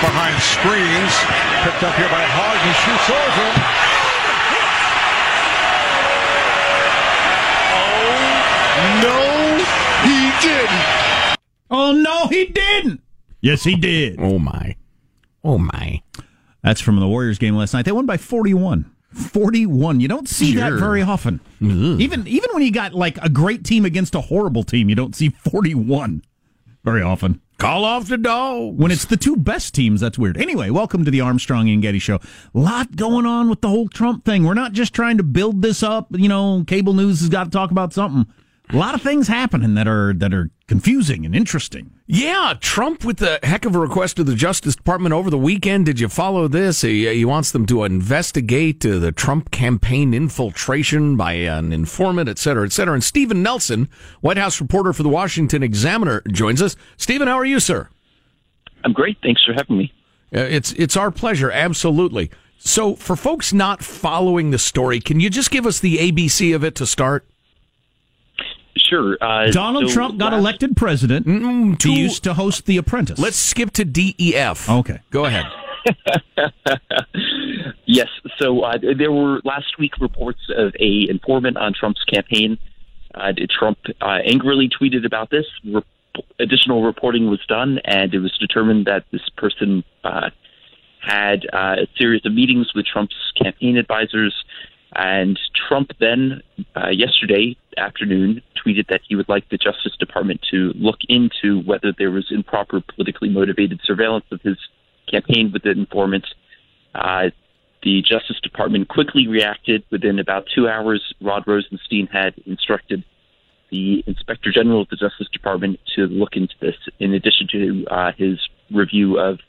Behind screens, picked up here by Hogg, he shoots over. Oh, no, he didn't. Oh, no, he didn't. Yes, he did. Oh, my. Oh, my. That's from the Warriors game last night. They won by 41. 41. You don't see that very often. Ugh. Even when you got, like, a great team against a horrible team, you don't see 41 very often. Call off the dog. When it's the two best teams, that's weird. Anyway, welcome to the Armstrong and Getty Show. A lot going on with the whole Trump thing. We're not just trying to build this up. You know, cable news has got to talk about something. A lot of things happening that are confusing and interesting. Yeah, Trump with a heck of a request to the Justice Department over the weekend. Did you follow this? He wants them to investigate the Trump campaign infiltration by an informant, et cetera, et cetera. And Stephen Nelson, White House reporter for the Washington Examiner, joins us. Stephen, how are you, sir? I'm great. Thanks for having me. It's our pleasure. Absolutely. So for folks not following the story, can you just give us the ABC of it to start? Sure. Donald Trump got elected president. He used to host The Apprentice. Let's skip to DEF. Okay. Go ahead. Yes. So there were last week reports of an informant on Trump's campaign. Trump angrily tweeted about this. Additional reporting was done, and it was determined that this person had a series of meetings with Trump's campaign advisors. And Trump then, yesterday afternoon, tweeted that he would like the Justice Department to look into whether there was improper politically motivated surveillance of his campaign with the informants. The Justice Department quickly reacted. Within about 2 hours, Rod Rosenstein had instructed the Inspector General of the Justice Department to look into this, in addition to his review of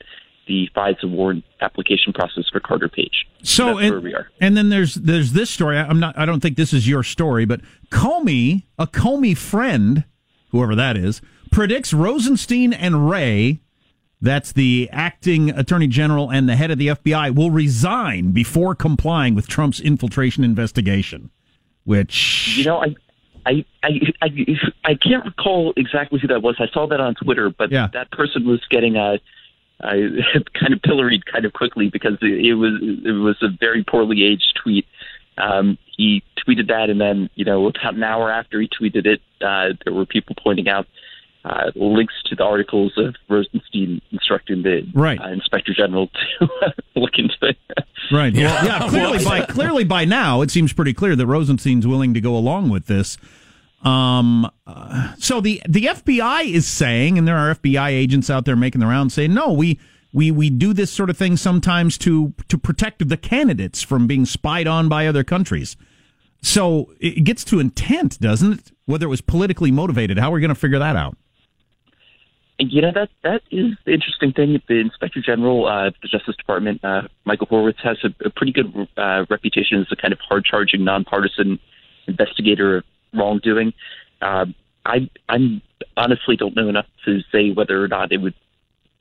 the FISA warrant application process for Carter Page. So that's where we are. And then there's this story. I don't think this is your story, but Comey, a Comey friend, whoever that is, predicts Rosenstein and Wray, that's the acting attorney general and the head of the FBI, will resign before complying with Trump's infiltration investigation, which... You know, I can't recall exactly who that was. I saw that on Twitter, but yeah, that person was getting kind of pilloried kind of quickly because it was a very poorly aged tweet. He tweeted that, and then, you know, about an hour after he tweeted it, there were people pointing out links to the articles of Rosenstein instructing the Inspector General to look into it. Right. Yeah. Yeah. Clearly by now, it seems pretty clear that Rosenstein's willing to go along with this. So the FBI is saying, and there are FBI agents out there making the rounds saying, no, we do this sort of thing sometimes to protect the candidates from being spied on by other countries. So it gets to intent, doesn't it? Whether it was politically motivated, how are we going to figure that out? You know, that is the interesting thing. The Inspector General of the Justice Department, Michael Horowitz, has a pretty good reputation as a kind of hard-charging, nonpartisan investigator of wrongdoing. I honestly don't know enough to say whether or not it would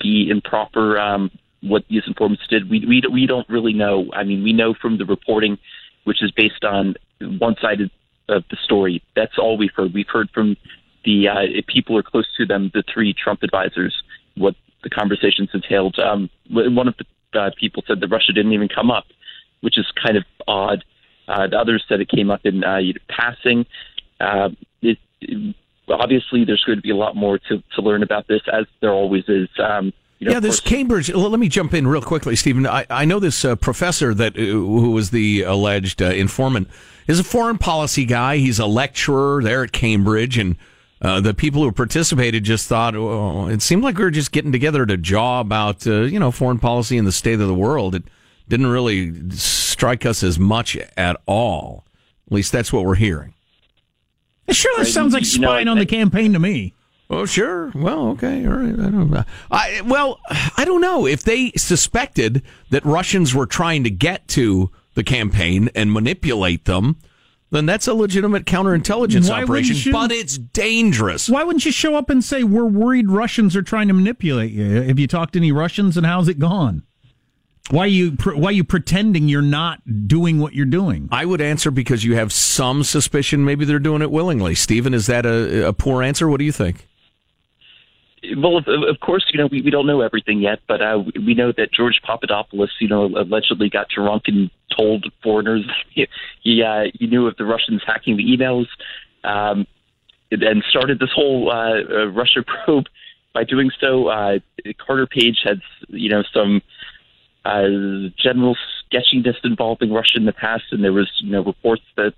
be improper what these informants did. We don't really know. I mean, we know from the reporting, which is based on one side of the story. That's all we've heard. We've heard from the people are close to them, the three Trump advisors, what the conversations entailed. One of the people said that Russia didn't even come up, which is kind of odd. The others said it came up in passing. Obviously, there's going to be a lot more to learn about this, as there always is. This Cambridge. Let me jump in real quickly, Stephen. I know this professor who was the alleged informant is a foreign policy guy. He's a lecturer there at Cambridge, and the people who participated just thought, oh, it seemed like we were just getting together to jaw about, foreign policy and the state of the world. It didn't really strike us as much at all. At least that's what we're hearing. It sure sounds like spying on the campaign to me. Oh, sure. Well, okay. All right. I don't know. If they suspected that Russians were trying to get to the campaign and manipulate them, then that's a legitimate counterintelligence operation, but it's dangerous. Why wouldn't you show up and say, we're worried Russians are trying to manipulate you? Have you talked to any Russians, and how's it gone? Why are you pretending you're not doing what you're doing? I would answer because you have some suspicion maybe they're doing it willingly. Stephen, is that a poor answer? What do you think? Well, of course, we don't know everything yet, but we know that George Papadopoulos, allegedly got drunk and told foreigners he knew of the Russians hacking the emails, and started this whole Russia probe by doing so. Carter Page had, some general sketchiness involving Russia in the past, and there was, reports that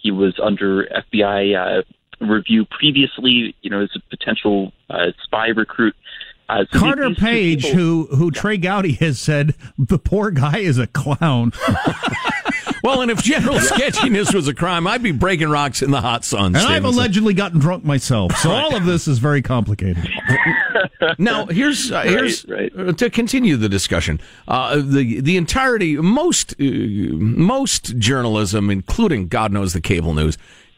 he was under FBI review previously, as a potential spy recruit. So Carter Page, people, who Trey Gowdy has said, the poor guy is a clown. Well, and if general sketchiness was a crime, I'd be breaking rocks in the hot sun. And Stevenson. I've allegedly gotten drunk myself, so all of this is very complicated. Now, here's to continue the discussion. The entirety, most journalism, including God knows the cable news,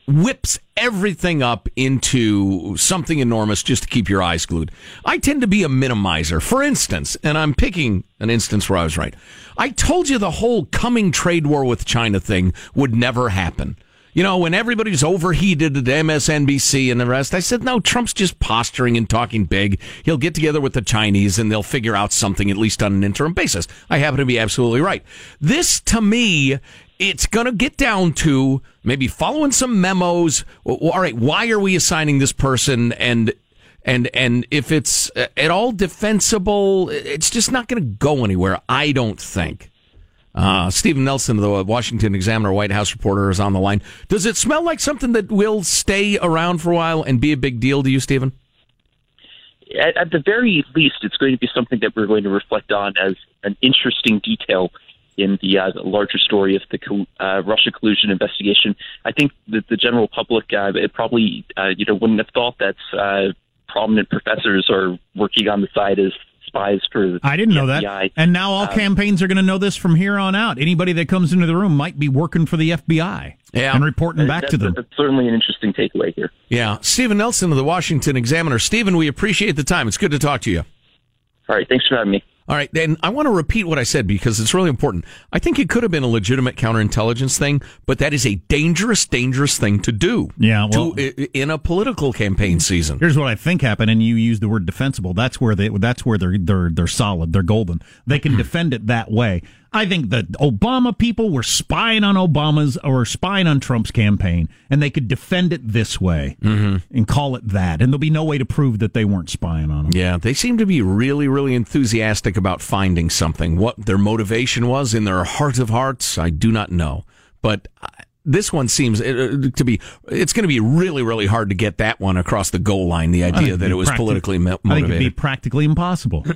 whips everything up into something enormous just to keep your eyes glued. I tend to be a minimizer. For instance, and I'm picking an instance where I was right, I told you the whole coming trade war with China thing would never happen. When everybody's overheated at MSNBC and the rest, I said, no, Trump's just posturing and talking big. He'll get together with the Chinese and they'll figure out something, at least on an interim basis. I happen to be absolutely right. This, to me, it's going to get down to maybe following some memos. All right, why are we assigning this person? And if it's at all defensible, it's just not going to go anywhere, I don't think. Stephen Nelson, the Washington Examiner White House reporter, is on the line. Does it smell like something that will stay around for a while and be a big deal to you, Stephen? At the very least, it's going to be something that we're going to reflect on as an interesting detail in the larger story of the Russia collusion investigation. I think that the general public it probably wouldn't have thought that prominent professors are working on the side as spies through the FBI. I didn't know that. And now all campaigns are going to know this from here on out. Anybody that comes into the room might be working for the FBI and reporting back to them. That's certainly an interesting takeaway here. Yeah. Stephen Nelson of the Washington Examiner. Stephen, we appreciate the time. It's good to talk to you. All right. Thanks for having me. All right, and I want to repeat what I said because it's really important. I think it could have been a legitimate counterintelligence thing, but that is a dangerous, dangerous thing to do. Yeah, well, in a political campaign season. Here's what I think happened, and you used the word defensible. That's where they're solid. They're golden. They can defend it that way. I think the Obama people were spying on Obama's or spying on Trump's campaign, and they could defend it this way and call it that, and there'll be no way to prove that they weren't spying on him. Yeah, they seem to be really, really enthusiastic about finding something. What their motivation was in their heart of hearts, I do not know. But this one seems to be, it's going to be really, really hard to get that one across the goal line, the idea that it was politically motivated. I think it'd be practically impossible.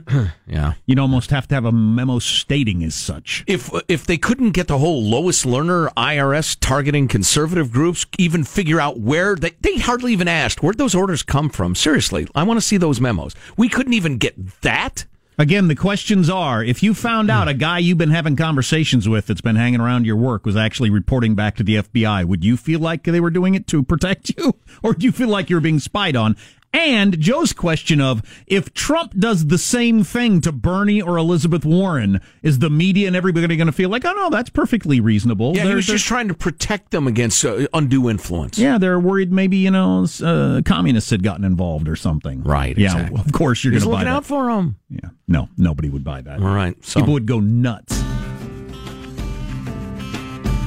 Yeah. You'd almost have to have a memo stating as such. If they couldn't get the whole Lois Lerner IRS targeting conservative groups, even figure out where, they hardly even asked, where'd those orders come from? Seriously, I want to see those memos. We couldn't even get that? Again, the questions are, if you found out a guy you've been having conversations with that's been hanging around your work was actually reporting back to the FBI, would you feel like they were doing it to protect you? Or do you feel like you're being spied on? And Joe's question of, if Trump does the same thing to Bernie or Elizabeth Warren, is the media and everybody going to feel like, oh, no, that's perfectly reasonable? Yeah, he was just trying to protect them against undue influence. Yeah, they're worried maybe, communists had gotten involved or something. Right, yeah, exactly. Well, of course you're going to buy that. He's looking out for them. Yeah, no, nobody would buy that. All right. So. People would go nuts.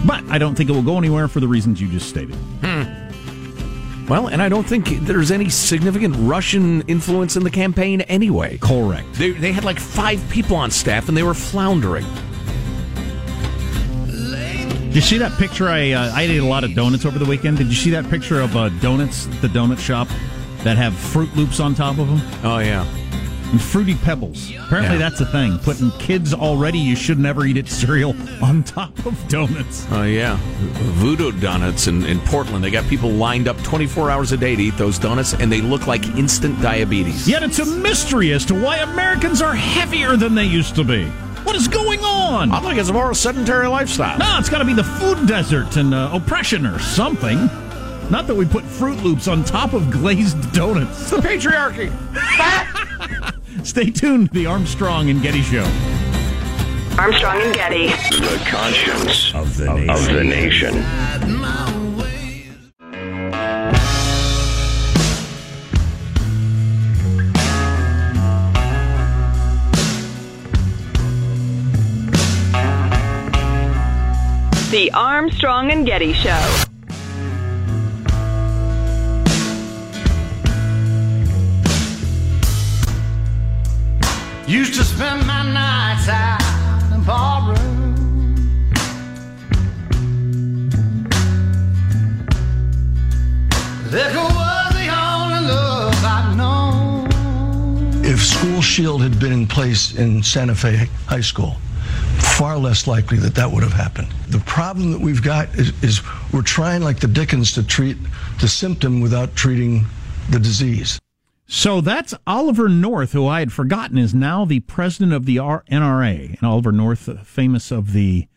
But I don't think it will go anywhere for the reasons you just stated. Well, and I don't think there's any significant Russian influence in the campaign anyway. Correct. They had like 5 people on staff, and they were floundering. Did you see that picture? I ate a lot of donuts over the weekend. Did you see that picture of donuts, the donut shop, that have Fruit Loops on top of them? Oh, yeah. And Fruity Pebbles. Apparently that's a thing. Putting kids already, you should never eat it cereal on top of donuts. Oh, yeah. Voodoo Donuts in Portland. They got people lined up 24 hours a day to eat those donuts, and they look like instant diabetes. Yet it's a mystery as to why Americans are heavier than they used to be. What is going on? I think it's a more sedentary lifestyle. No, it's got to be the food desert and oppression or something. Not that we put Fruit Loops on top of glazed donuts. It's the patriarchy. Stay tuned to the Armstrong and Getty Show. Armstrong and Getty. The conscience of the nation. The Armstrong and Getty Show. Used to spend my nights out in ballroom. Liquor was the only love I've known. If School Shield had been in place in Santa Fe High School, far less likely that would have happened. The problem that we've got is we're trying like the Dickens to treat the symptom without treating the disease. So that's Oliver North, who I had forgotten is now the president of the NRA. And Oliver North, famous of the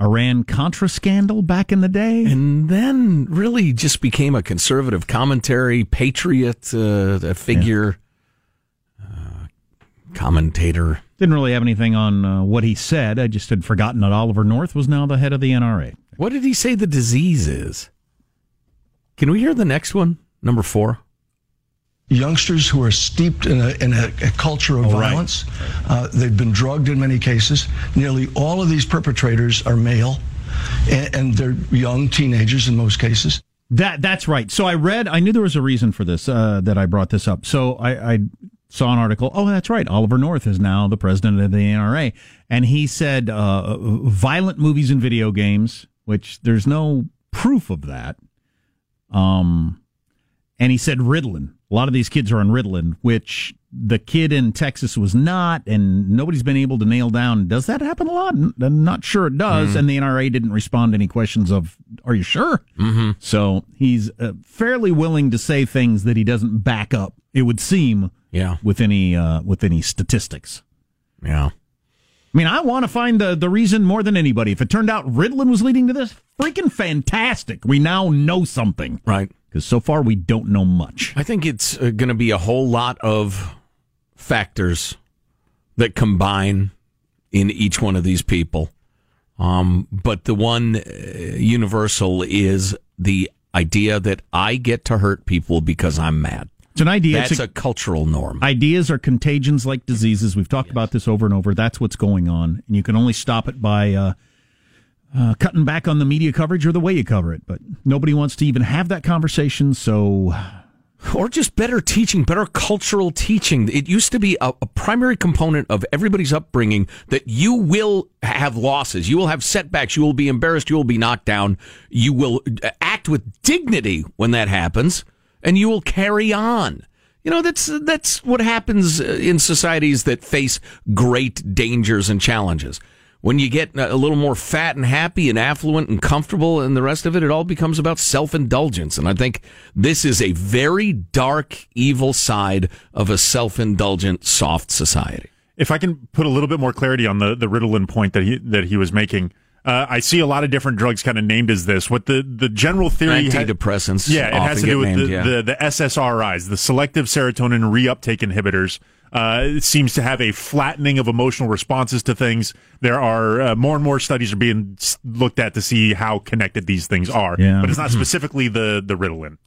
Iran-Contra scandal back in the day. And then really just became a conservative commentary, patriot figure, commentator. Didn't really have anything on what he said. I just had forgotten that Oliver North was now the head of the NRA. What did he say the disease is? Can we hear the next one? Number 4. Youngsters who are steeped in a culture of violence. Right. They've been drugged in many cases. Nearly all of these perpetrators are male, and they're young teenagers in most cases. That's right. So I knew there was a reason for this, that I brought this up. So I saw an article. Oh, that's right. Oliver North is now the president of the NRA. And he said violent movies and video games, which there's no proof of that. And he said Ritalin. A lot of these kids are on Ritalin, which the kid in Texas was not, and nobody's been able to nail down. Does that happen a lot? I'm not sure it does, and the NRA didn't respond to any questions of, are you sure? So he's fairly willing to say things that he doesn't back up, it would seem, Yeah. With any statistics. Yeah. I mean, I want to find the reason more than anybody. If it turned out Ritalin was leading to this, freaking fantastic. We now know something. Right. Because so far we don't know much. I think it's going to be a whole lot of factors that combine in each one of these people. But the one universal is the idea that I get to hurt people because I'm mad. It's an idea. That's a cultural norm. Ideas are contagions like diseases. We've talked about this over and over. That's what's going on. And you can only stop it by cutting back on the media coverage or the way you cover it. But nobody wants to even have that conversation, so... Or just better teaching, better cultural teaching. It used to be a primary component of everybody's upbringing that you will have losses, you will have setbacks, you will be embarrassed, you will be knocked down, you will act with dignity when that happens, and you will carry on. You know, that's what happens in societies that face great dangers and challenges. When you get a little more fat and happy and affluent and comfortable and the rest of it, it all becomes about self-indulgence. And I think this is a very dark, evil side of a self-indulgent, soft society. If I can put a little bit more clarity on the Ritalin point that he was making, I see a lot of different drugs kind of named as this. What the general theory... Antidepressants. It has to do with the SSRIs, the selective serotonin reuptake inhibitors. It seems to have a flattening of emotional responses to things. There are more and more studies are being looked at to see how connected these things are. Yeah. But it's not specifically the Ritalin.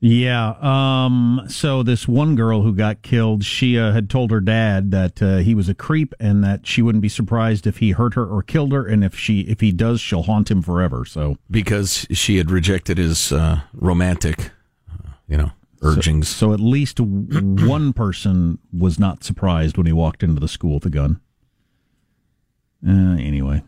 Yeah. So this one girl who got killed, she had told her dad that he was a creep and that she wouldn't be surprised if he hurt her or killed her. And if he does, she'll haunt him forever. So because she had rejected his romantic, urgings. So at least one person was not surprised when he walked into the school with a gun. Anyway.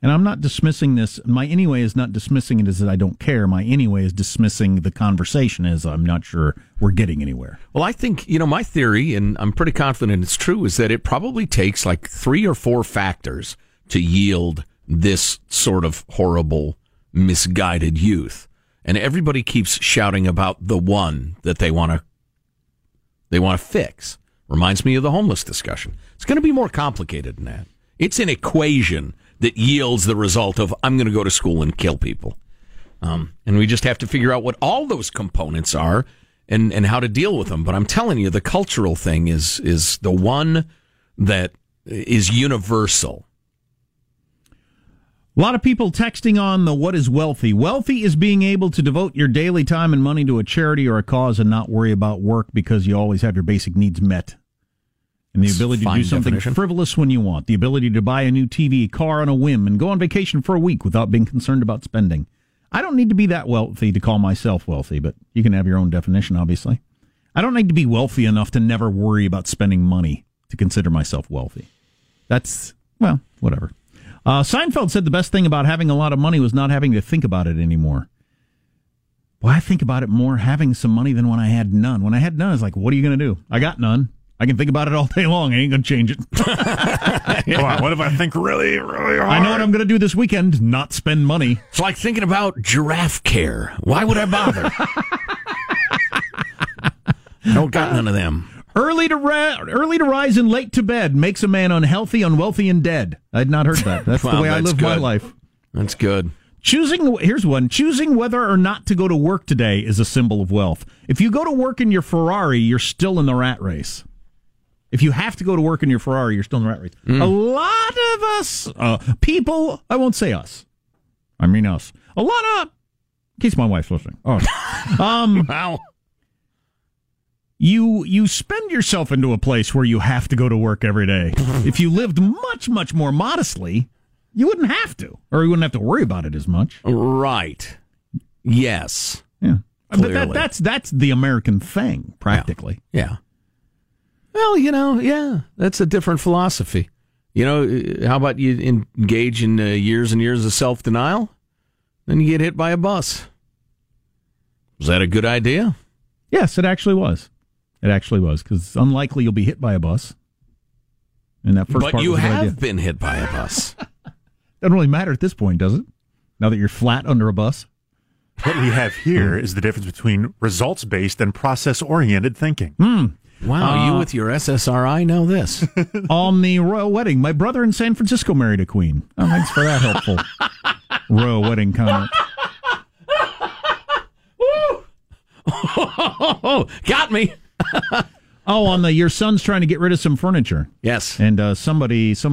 And I'm not dismissing this. My anyway is not dismissing it as that I don't care. My anyway is dismissing the conversation as I'm not sure we're getting anywhere. Well, I think, my theory, and I'm pretty confident it's true, is that it probably takes like 3 or 4 factors to yield this sort of horrible, misguided youth. And everybody keeps shouting about the one that they want to fix. Reminds me of the homeless discussion. It's going to be more complicated than that. It's an equation that yields the result of I'm going to go to school and kill people. And we just have to figure out what all those components are and how to deal with them. But I'm telling you, the cultural thing is the one that is universal. A lot of people texting on the what is wealthy. Wealthy is being able to devote your daily time and money to a charity or a cause and not worry about work because you always have your basic needs met. And the ability to do something frivolous when you want. The ability to buy a new TV, car on a whim, and go on vacation for a week without being concerned about spending. I don't need to be that wealthy to call myself wealthy, but you can have your own definition, obviously. I don't need to be wealthy enough to never worry about spending money to consider myself wealthy. That's, well, whatever. Seinfeld said the best thing about having a lot of money was not having to think about it anymore. Well, I think about it more having some money than when I had none. When I had none, it's like, what are you going to do? I got none. I can think about it all day long. I ain't going to change it. Come on, what if I think really, really hard? I know what I'm going to do this weekend, not spend money. It's like thinking about giraffe care. Why would I bother? I don't got none of them. Early to rise and late to bed makes a man unhealthy, unwealthy, and dead. I'd not heard that. That's the way I live my life. That's good. Choosing whether or not to go to work today is a symbol of wealth. If you go to work in your Ferrari, you're still in the rat race. If you have to go to work in your Ferrari, you're still in the rat race. Mm. A lot of us, people, I won't say us. I mean us. A lot of, in case my wife's listening. Oh, wow. You spend yourself into a place where you have to go to work every day. If you lived much, much more modestly, you wouldn't have to, or you wouldn't have to worry about it as much. Right. Yes. Yeah. Clearly. But that's the American thing, practically. Yeah. Well, that's a different philosophy. How about you engage in years and years of self-denial? Then you get hit by a bus. Was that a good idea? Yes, it actually was. It actually was, because it's unlikely you'll be hit by a bus. And that first part you have been hit by a bus. Doesn't really matter at this point, does it? Now that you're flat under a bus. What we have here is the difference between results-based and process-oriented thinking. Mm. Wow, you with your SSRI know this. On the royal wedding, my brother in San Francisco married a queen. Oh, thanks for that helpful royal wedding comment. Woo! Got me. Oh, on the your son's trying to get rid of some furniture. Yes. And some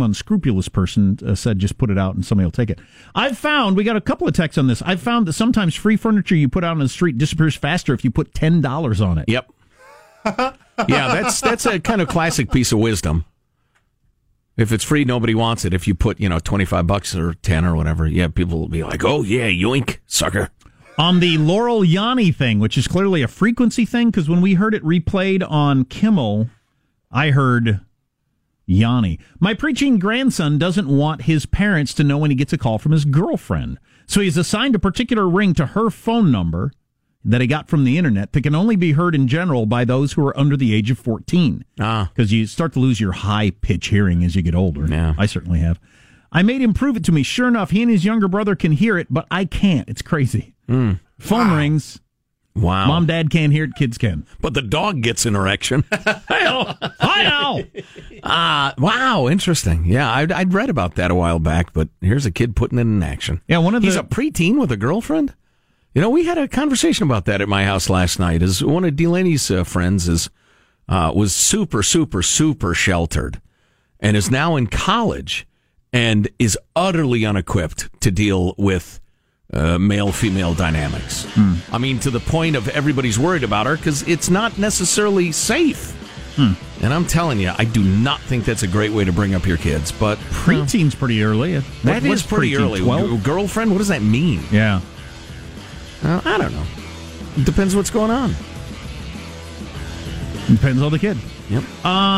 unscrupulous person said, just put it out and somebody will take it. I've found, we got a couple of texts on this, I've found that sometimes free furniture you put out on the street disappears faster if you put $10 on it. Yep. Yeah, that's a kind of classic piece of wisdom. If it's free, nobody wants it. If you put, $25 or 10 or whatever, yeah, people will be like, oh, yeah, yoink, sucker. On the Laurel Yanni thing, which is clearly a frequency thing, because when we heard it replayed on Kimmel, I heard Yanni. My preaching grandson doesn't want his parents to know when he gets a call from his girlfriend. So he's assigned a particular ring to her phone number that he got from the internet that can only be heard in general by those who are under the age of 14. Because you start to lose your high pitch hearing as you get older. Yeah. I certainly have. I made him prove it to me. Sure enough, he and his younger brother can hear it, but I can't. It's crazy. Mm. Phone rings. Wow. Mom, dad can't hear it. Kids can. But the dog gets an erection. Hi-oh. Hi-oh. Wow. Interesting. Yeah, I'd read about that a while back, but here's a kid putting it in action. Yeah, he's a preteen with a girlfriend? We had a conversation about that at my house last night. As one of Delaney's friends was super, super, super sheltered and is now in college and is utterly unequipped to deal with male-female dynamics. Hmm. I mean, to the point of everybody's worried about her because it's not necessarily safe. Hmm. And I'm telling you, I do not think that's a great way to bring up your kids. But preteen's pretty early. That is pretty early. 12? Girlfriend, what does that mean? Yeah. I don't know. It depends what's going on. Depends on the kid. Yep.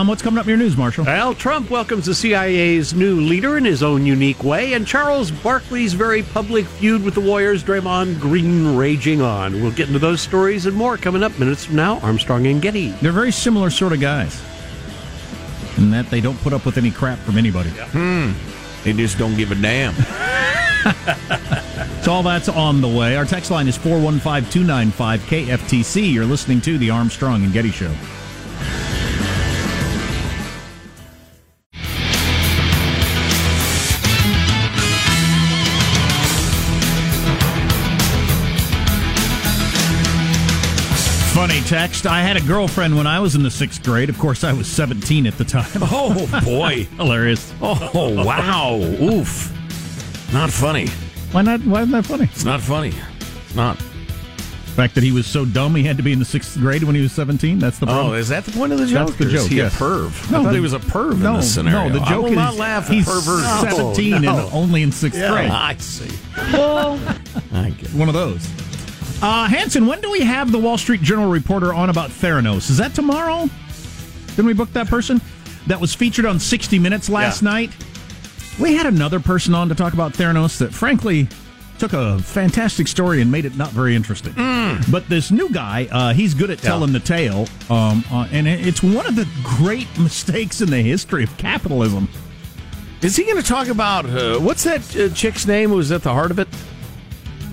What's coming up in your news, Marshall? Well, Trump welcomes the CIA's new leader in his own unique way, and Charles Barkley's very public feud with the Warriors, Draymond Green, raging on. We'll get into those stories and more coming up minutes from now. Armstrong and Getty. They're very similar sort of guys in that they don't put up with any crap from anybody. Yeah. They just don't give a damn. So all that's on the way. Our text line is 415-295-KFTC. You're listening to the Armstrong and Getty Show. Funny text. I had a girlfriend when I was in the 6th grade. Of course, I was 17 at the time. Oh, boy. Hilarious. Oh, wow. Oof. Not funny. Why not? Why isn't that funny? It's not funny. It's not. The fact that he was so dumb he had to be in the 6th grade when he was 17? That's the problem? Oh, is that the point of the joke? That's the joke, is he a perv? No, I thought he was a perv in this scenario. No, the joke I will not laugh at perverts. He's 17 and only in 6th grade. I see. Well, I get it. One of those. Hanson, when do we have the Wall Street Journal reporter on about Theranos? Is that tomorrow? Didn't we book that person? That was featured on 60 Minutes last night. We had another person on to talk about Theranos that, frankly, took a fantastic story and made it not very interesting. Mm. But this new guy, he's good at telling the tale, and it's one of the great mistakes in the history of capitalism. Is he going to talk about, what's that chick's name who was at the heart of it?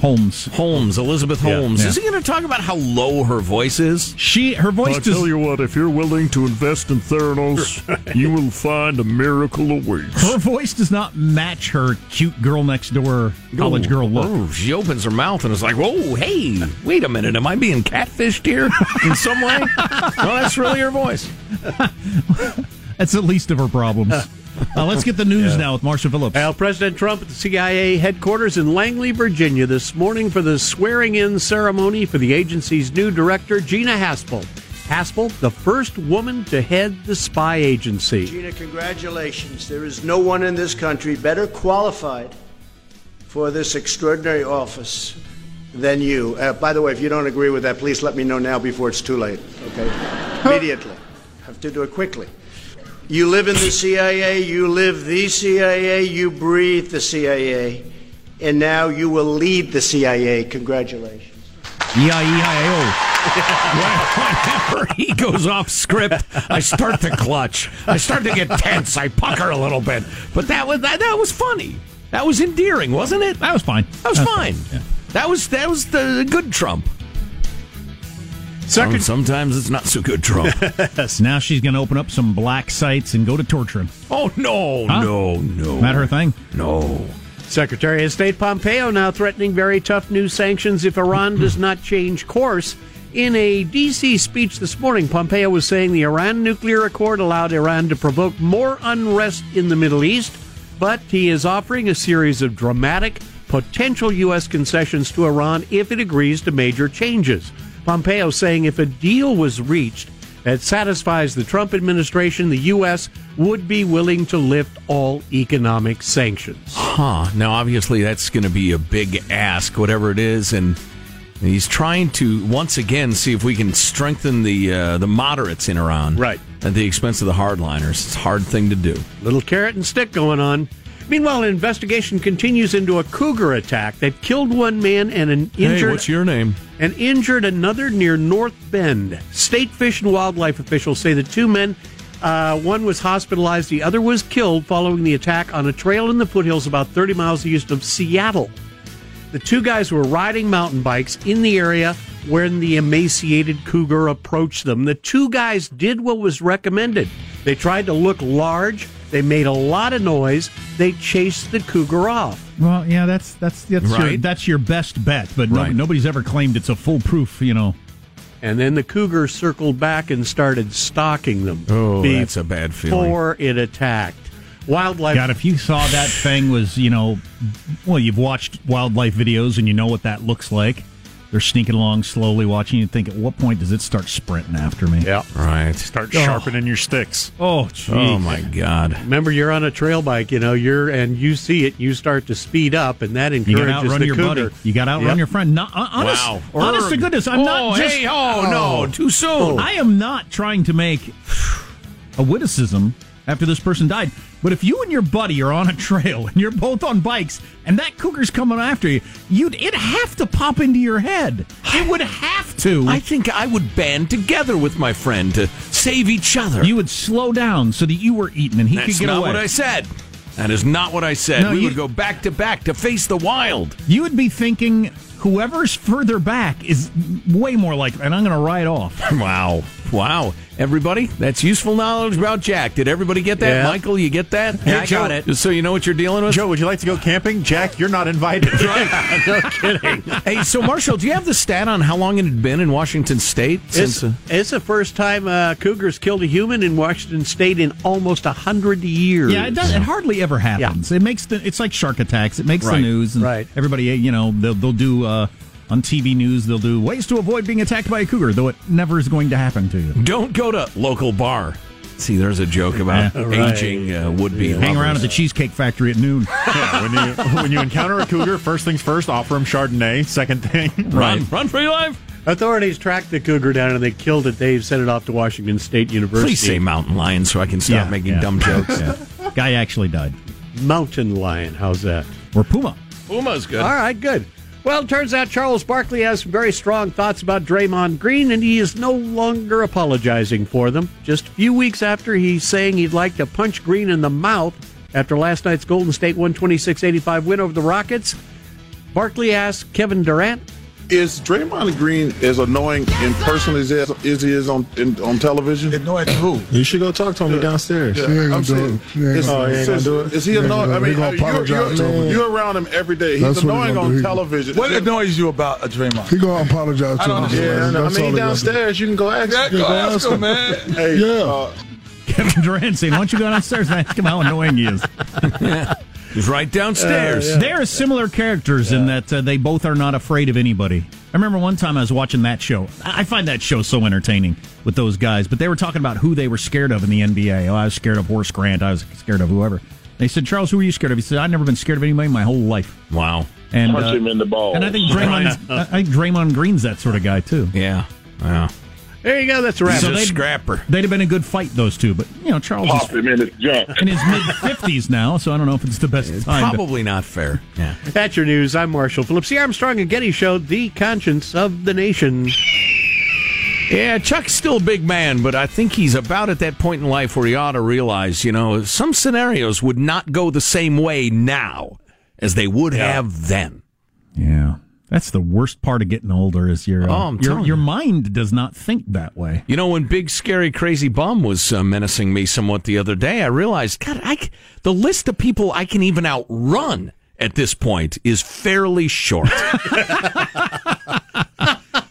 Holmes, Elizabeth Holmes. Yeah. Is he going to talk about how low her voice is? Her voice. Tell you what, if you're willing to invest in Theranos, you will find a miracle awaits. Her voice does not match her cute girl next door college girl look. Oh, she opens her mouth and is like, "Whoa, hey, wait a minute, am I being catfished here in some way?" Well, that's really her voice. That's the least of her problems. Let's get the news now with Marsha Phillips. Well, President Trump at the CIA headquarters in Langley, Virginia this morning for the swearing-in ceremony for the agency's new director, Gina Haspel. Haspel, the first woman to head the spy agency. Gina, congratulations. There is no one in this country better qualified for this extraordinary office than you. By the way, if you don't agree with that, please let me know now before it's too late. Okay? Immediately. I have to do it quickly. You live in the CIA, you live the CIA, you breathe the CIA, and now you will lead the CIA. Congratulations. Yeah. Whenever he goes off script, I start to clutch. I start to get tense. I pucker a little bit. But that was funny. That was endearing, wasn't it? That was fine. That was fine. Yeah. That was the good Trump. Sometimes it's not so good, Trump. Yes. Now she's going to open up some black sites and go to torturing. Oh, no, no. Not her thing? No. Secretary of State Pompeo now threatening very tough new sanctions if Iran does not change course. In a D.C. speech this morning, Pompeo was saying the Iran nuclear accord allowed Iran to provoke more unrest in the Middle East, but he is offering a series of dramatic potential U.S. concessions to Iran if it agrees to major changes. Pompeo saying if a deal was reached that satisfies the Trump administration, the U.S. would be willing to lift all economic sanctions. Now, obviously, that's going to be a big ask, whatever it is, and he's trying to, once again, see if we can strengthen the moderates in Iran. Right. At the expense of the hardliners. It's a hard thing to do. Little carrot and stick going on. Meanwhile, an investigation continues into a cougar attack that killed one man and injured another near North Bend. State Fish and Wildlife officials say the two men, one was hospitalized, the other was killed following the attack on a trail in the foothills about 30 miles east of Seattle. The two guys were riding mountain bikes in the area when the emaciated cougar approached them. The two guys did what was recommended. They tried to look large. They made a lot of noise. They chased the cougar off. Well, yeah, that's right. That's your best bet, but right. Nobody's ever claimed it's a foolproof, And then the cougar circled back and started stalking them. Oh, that's a bad feeling. Before it attacked. Wildlife. God, if you saw that thing was, you've watched wildlife videos and you know what that looks like. They're sneaking along slowly, watching you think, at what point does it start sprinting after me? Yeah. Right. Start sharpening your sticks. Oh, geez. Oh, my God. Remember, you're on a trail bike, and you see it, you start to speed up, and that encourages the cougar. You got to outrun your friend. No, honest to goodness, I'm not just... Hey, no, too soon. I am not trying to make a witticism after this person died, but if you and your buddy are on a trail and you're both on bikes and that cougar's coming after you, it'd have to pop into your head. It would have to. I think I would band together with my friend to save each other. You would slow down so that you were eaten and he could get away. That's not what I said. That is not what I said. No, we would go back to face the wild. You would be thinking whoever's further back is way more likely, and I'm going to ride off. Wow. Everybody, that's useful knowledge about Jack. Did everybody get that? Yeah. Michael, you get that? Yeah, I got it. Just so you know what you're dealing with. Joe, would you like to go camping? Jack, you're not invited. Right. No kidding. Hey, so Marshall, do you have the stat on how long it had been in Washington State? It's the first time cougars killed a human in Washington State in almost 100 years. Yeah, it hardly ever happens. Yeah. It's like shark attacks. It makes the news. And everybody, they'll do... on TV news, they'll do ways to avoid being attacked by a cougar, though it never is going to happen to you. Don't go to local bar. See, there's a joke about aging would-be lovers. Hang around at the Cheesecake Factory at noon. When you encounter a cougar, first things first, offer him Chardonnay. Second thing, run for your life. Authorities tracked the cougar down and they killed it. They've sent it off to Washington State University. Please say mountain lion so I can stop making dumb jokes. Yeah. Guy actually died. Mountain lion, how's that? Or puma. Puma's good. All right, good. Well, it turns out Charles Barkley has some very strong thoughts about Draymond Green, and he is no longer apologizing for them. Just a few weeks after he's saying he'd like to punch Green in the mouth after last night's Golden State 126-85 win over the Rockets, Barkley asked Kevin Durant, "Is Draymond Green as annoying in person as he is on television?" Annoying who? You should go talk to him downstairs. Yeah, I'm saying, is he annoying? I mean, you're around him every day. He's annoying on television. What annoys you about Draymond? He gonna apologize to him. Yeah, I mean, downstairs you can go ask him. Go ask him, man. Hey, Kevin Durant saying, "Why don't you go downstairs and ask him how annoying he is?" He's right downstairs. There are similar characters in that they both are not afraid of anybody. I remember one time I was watching that show. I find that show so entertaining with those guys. But they were talking about who they were scared of in the NBA. Oh, I was scared of Horace Grant. I was scared of whoever. They said, "Charles, who are you scared of?" He said, "I've never been scared of anybody my whole life." Wow. And punch him in the balls. And I think Draymond Green's that sort of guy, too. Yeah. Wow. There you go. That's a wrap. So he's a scrapper. They'd have been a good fight, those two. But, Charles is in his mid-50s now, so I don't know if it's the best time. Probably not fair. Yeah. That's your news. I'm Marshall Phillips. The Armstrong and Getty Show, the conscience of the nation. Yeah, Chuck's still a big man, but I think he's about at that point in life where he ought to realize, some scenarios would not go the same way now as they would have then. Yeah. That's the worst part of getting older is your mind does not think that way. You know, when Big Scary Crazy Bum was menacing me somewhat the other day, I realized, God, the list of people I can even outrun at this point is fairly short.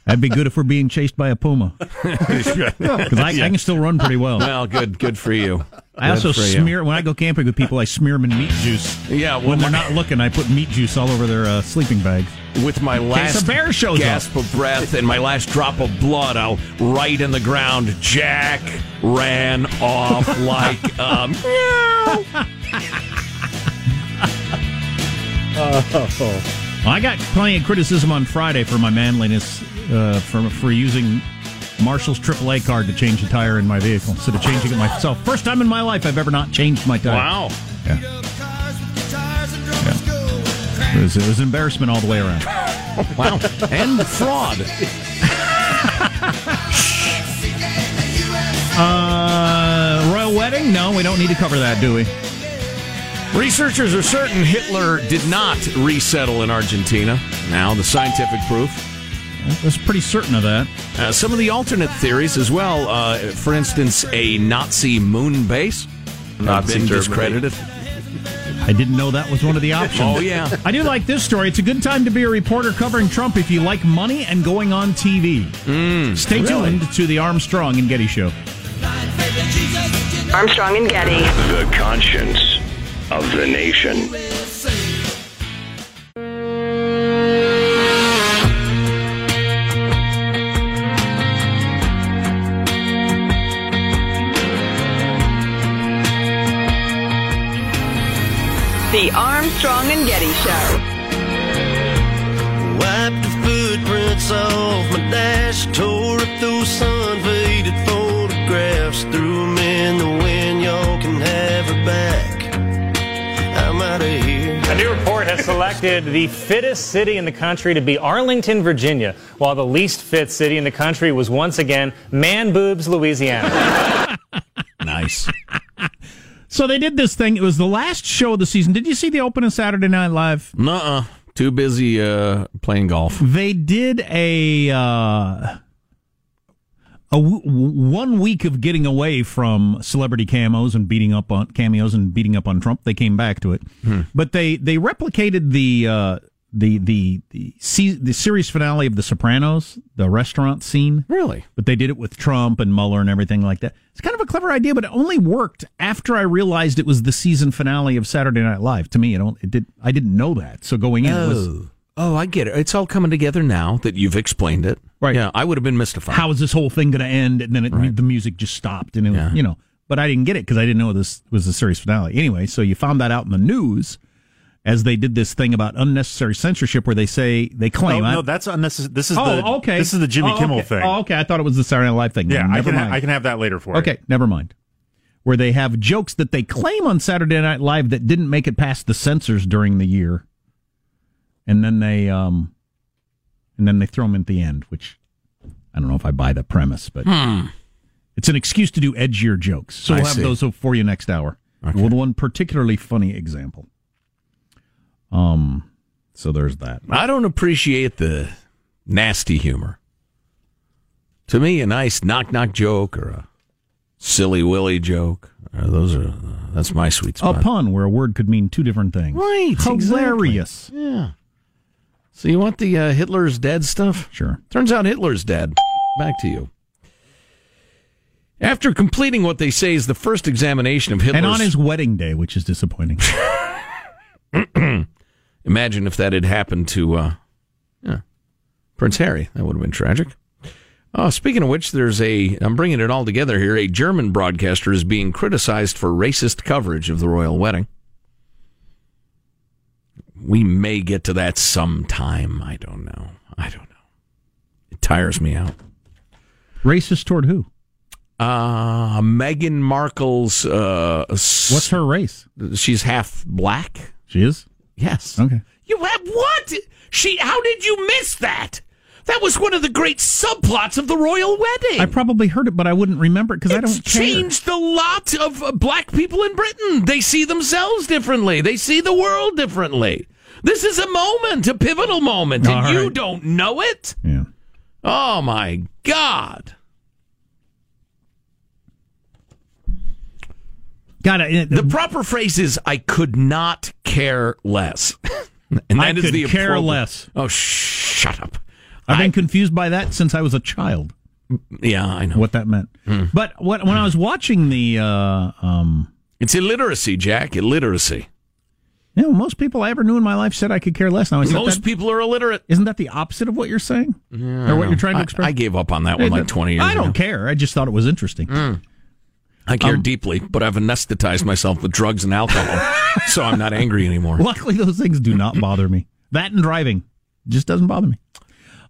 That'd be good if we're being chased by a puma. Because I can still run pretty well. Well, good for you. I also smear, when I go camping with people, I smear them in meat juice. Yeah, well, when they're not looking, I put meat juice all over their sleeping bags. With my last gasp of breath and my last drop of blood, I'll write in the ground, Jack ran off like a meow. Well, I got plenty of criticism on Friday for my manliness for using Marshall's AAA card to change the tire in my vehicle instead of changing it myself. First time in my life I've ever not changed my tire. Wow. Yeah. Yeah. It was embarrassment all the way around. Wow. And fraud. Royal wedding? No, we don't need to cover that, do we? Researchers are certain Hitler did not resettle in Argentina. Now, the scientific proof. I was pretty certain of that. Some of the alternate theories as well. For instance, a Nazi moon base. Not been discredited. I didn't know that was one of the options. Oh, yeah. I do like this story. It's a good time to be a reporter covering Trump if you like money and going on TV. Stay tuned to the Armstrong and Getty Show. Armstrong and Getty. The conscience of the nation. The Armstrong and Getty Show. Wiped the footprints off my dash, tore up those sun-faded photographs, threw them in the wind, y'all can have her back. I'm out of here. A new report has selected the fittest city in the country to be Arlington, Virginia, while the least fit city in the country was once again Man Boobs, Louisiana. Nice. So they did this thing. It was the last show of the season. Did you see the open of Saturday Night Live? Nuh-uh. Too busy playing golf. They did a 1 week of getting away from celebrity cameos and beating up on Trump. They came back to it, but they replicated the series finale of The Sopranos, the restaurant scene. Really? But they did it with Trump and Mueller and everything like that. It's kind of a clever idea, but it only worked after I realized it was the season finale of Saturday Night Live. To me, I didn't know that. So going in was... Oh, I get it. It's all coming together now that you've explained it. Right. Yeah, I would have been mystified. How is this whole thing going to end? And then the music just stopped. And it was, but I didn't get it because I didn't know this was the series finale. Anyway, so you found that out in the news, as they did this thing about unnecessary censorship where they claim... No, that's unnecessary. This is the Jimmy Kimmel thing. Oh, okay. I thought it was the Saturday Night Live thing. Yeah, I can have that later for you. Okay, never mind. Where they have jokes that they claim on Saturday Night Live that didn't make it past the censors during the year. And then they throw them at the end, which I don't know if I buy the premise, but it's an excuse to do edgier jokes. So we'll have those for you next hour. Okay. With one particularly funny example. So there's that. I don't appreciate the nasty humor. To me, a nice knock-knock joke or a silly willy joke, that's my sweet spot. A pun where a word could mean two different things. Right. Hilarious. Exactly. Yeah. So you want the Hitler's dead stuff? Sure. Turns out Hitler's dead. Back to you. After completing what they say is the first examination of Hitler's... And on his wedding day, which is disappointing. Imagine if that had happened to Prince Harry. That would have been tragic. Speaking of which, I'm bringing it all together here, a German broadcaster is being criticized for racist coverage of the royal wedding. We may get to that sometime. I don't know. It tires me out. Racist toward who? Meghan Markle's... What's her race? She's half black. She is? Yes. Okay. What? How did you miss that? That was one of the great subplots of the royal wedding. I probably heard it, but I wouldn't remember it because I don't care. It's changed a lot of black people in Britain. They see themselves differently. They see the world differently. This is a moment, a pivotal moment, and you don't know it? Yeah. Oh, my God. God, the proper phrase is, I could not care less. And that I is could the care less. Oh, shut up. I've been confused by that since I was a child. Yeah, I know. What that meant. Mm. But when I was watching the... it's illiteracy, Jack. Illiteracy. You know, most people I ever knew in my life said I could care less. Now, most people are illiterate. Isn't that the opposite of what you're saying? Yeah, or what you're trying to express? I gave up on that one like 20 years ago. I don't care. I just thought it was interesting. Mm. I care deeply, but I've anesthetized myself with drugs and alcohol, so I'm not angry anymore. Luckily, those things do not bother me. That and driving just doesn't bother me.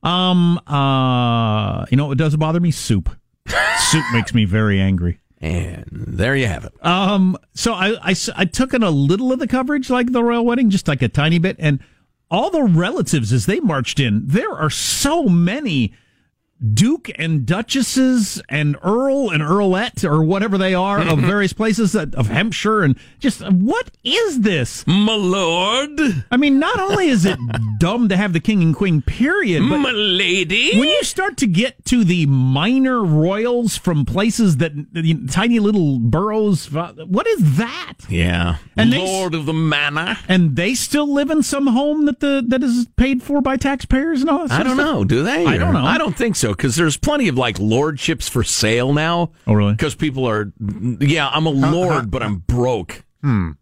You know what does bother me? Soup. Soup makes me very angry. And there you have it. So I took in a little of the coverage, like the royal wedding, just like a tiny bit. And all the relatives, as they marched in, there are so many Duke and Duchesses and Earl and Earlette or whatever they are of various places of Hampshire. And just, what is this? My lord. I mean, not only is it dumb to have the king and queen, period, but my lady. When you start to get to the minor royals from places that tiny little boroughs, what is that? Yeah. And lord of the manor. And they still live in some home that is paid for by taxpayers and all that I don't know. Do they? I don't know. I don't think so. Because there's plenty of like lordships for sale now. Oh, really? Because people are, I'm a lord, but I'm broke. Hmm.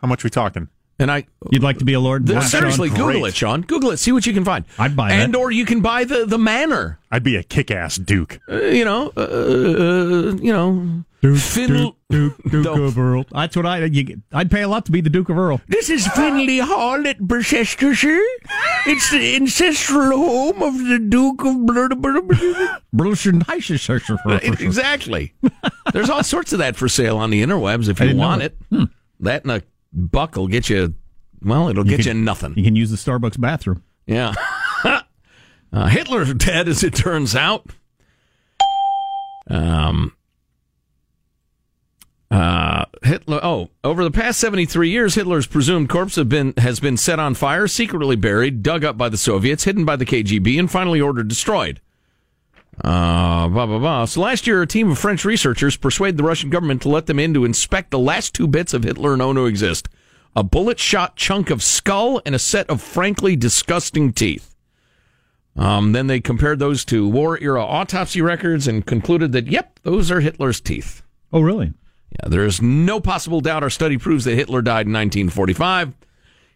How much are we talking? And you'd like to be a lord? Seriously, Google it, Sean. Google it. See what you can find. I'd buy it. And or you can buy the manor. I'd be a kick-ass duke. Duke of Earl. That's what I'd pay a lot to be the Duke of Earl. This is Finley Hall at Berkshire. It's the ancestral home of the Duke of Berkshire. Exactly. There's all sorts of that for sale on the interwebs if you want it. That and a buck will get you, you nothing. You can use the Starbucks bathroom. Yeah. Hitler's dead, as it turns out. Hitler. Oh, over the past 73 years, Hitler's presumed corpse has been set on fire, secretly buried, dug up by the Soviets, hidden by the KGB, and finally ordered destroyed. So last year, a team of French researchers persuaded the Russian government to let them in to inspect the last two bits of Hitler known to exist: a bullet-shot chunk of skull and a set of frankly disgusting teeth. Then they compared those to war-era autopsy records and concluded that, yep, those are Hitler's teeth. Oh, really? Yeah, there is no possible doubt our study proves that Hitler died in 1945.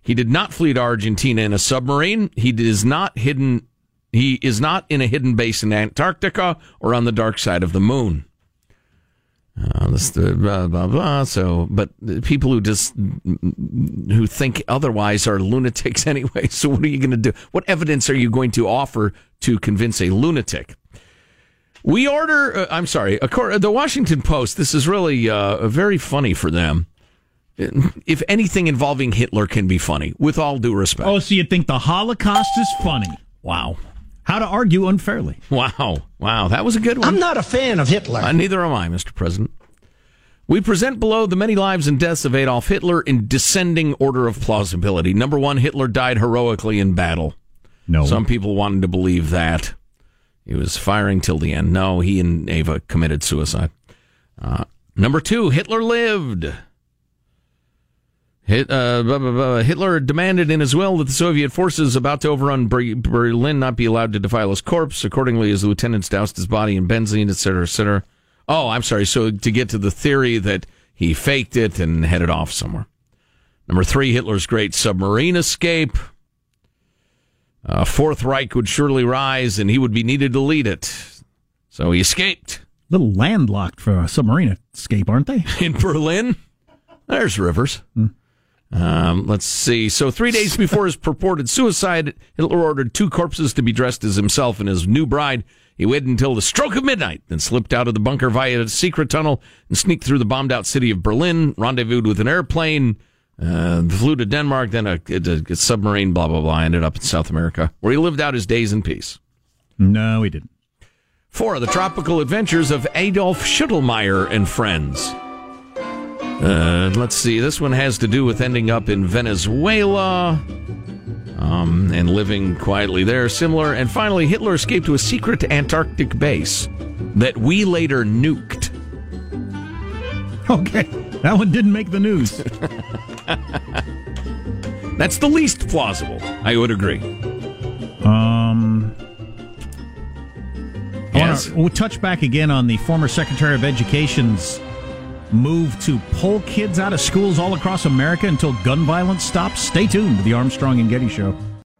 He did not flee to Argentina in a submarine. He is not in a hidden base in Antarctica or on the dark side of the moon. So, but people who think otherwise are lunatics anyway. So, what are you going to do? What evidence are you going to offer to convince a lunatic? The Washington Post. This is really very funny for them. If anything involving Hitler can be funny, with all due respect. Oh, so you think the Holocaust is funny? Wow. How to argue unfairly. Wow. That was a good one. I'm not a fan of Hitler. Neither am I, Mr. President. We present below the many lives and deaths of Adolf Hitler in descending order of plausibility. Number one, Hitler died heroically in battle. No. Some people wanted to believe that. He was firing till the end. No, he and Eva committed suicide. Number two, Hitler lived. Hitler demanded in his will that the Soviet forces about to overrun Berlin not be allowed to defile his corpse. Accordingly, as the lieutenants doused his body in benzene, etc., etc. Oh, I'm sorry. So to get to the theory that he faked it and headed off somewhere. Number three, Hitler's great submarine escape. Fourth Reich would surely rise, and he would be needed to lead it. So he escaped. A little landlocked for a submarine escape, aren't they? In Berlin? There's rivers. Mm. Let's see. So 3 days before his purported suicide, Hitler ordered two corpses to be dressed as himself and his new bride. He waited until the stroke of midnight, then slipped out of the bunker via a secret tunnel and sneaked through the bombed-out city of Berlin, rendezvoused with an airplane, flew to Denmark, then a submarine, blah, blah, blah, ended up in South America, where he lived out his days in peace. No, he didn't. Four, the tropical adventures of Adolf Schuttelmeyer and friends. Let's see. This one has to do with ending up in Venezuela. and living quietly there. Similar. And finally, Hitler escaped to a secret Antarctic base that we later nuked. Okay, that one didn't make the news. That's the least plausible, I would agree. Yes. We'll touch back again on the former Secretary of Education's move to pull kids out of schools all across America until gun violence stops. Stay tuned to the Armstrong and Getty Show.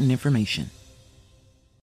information.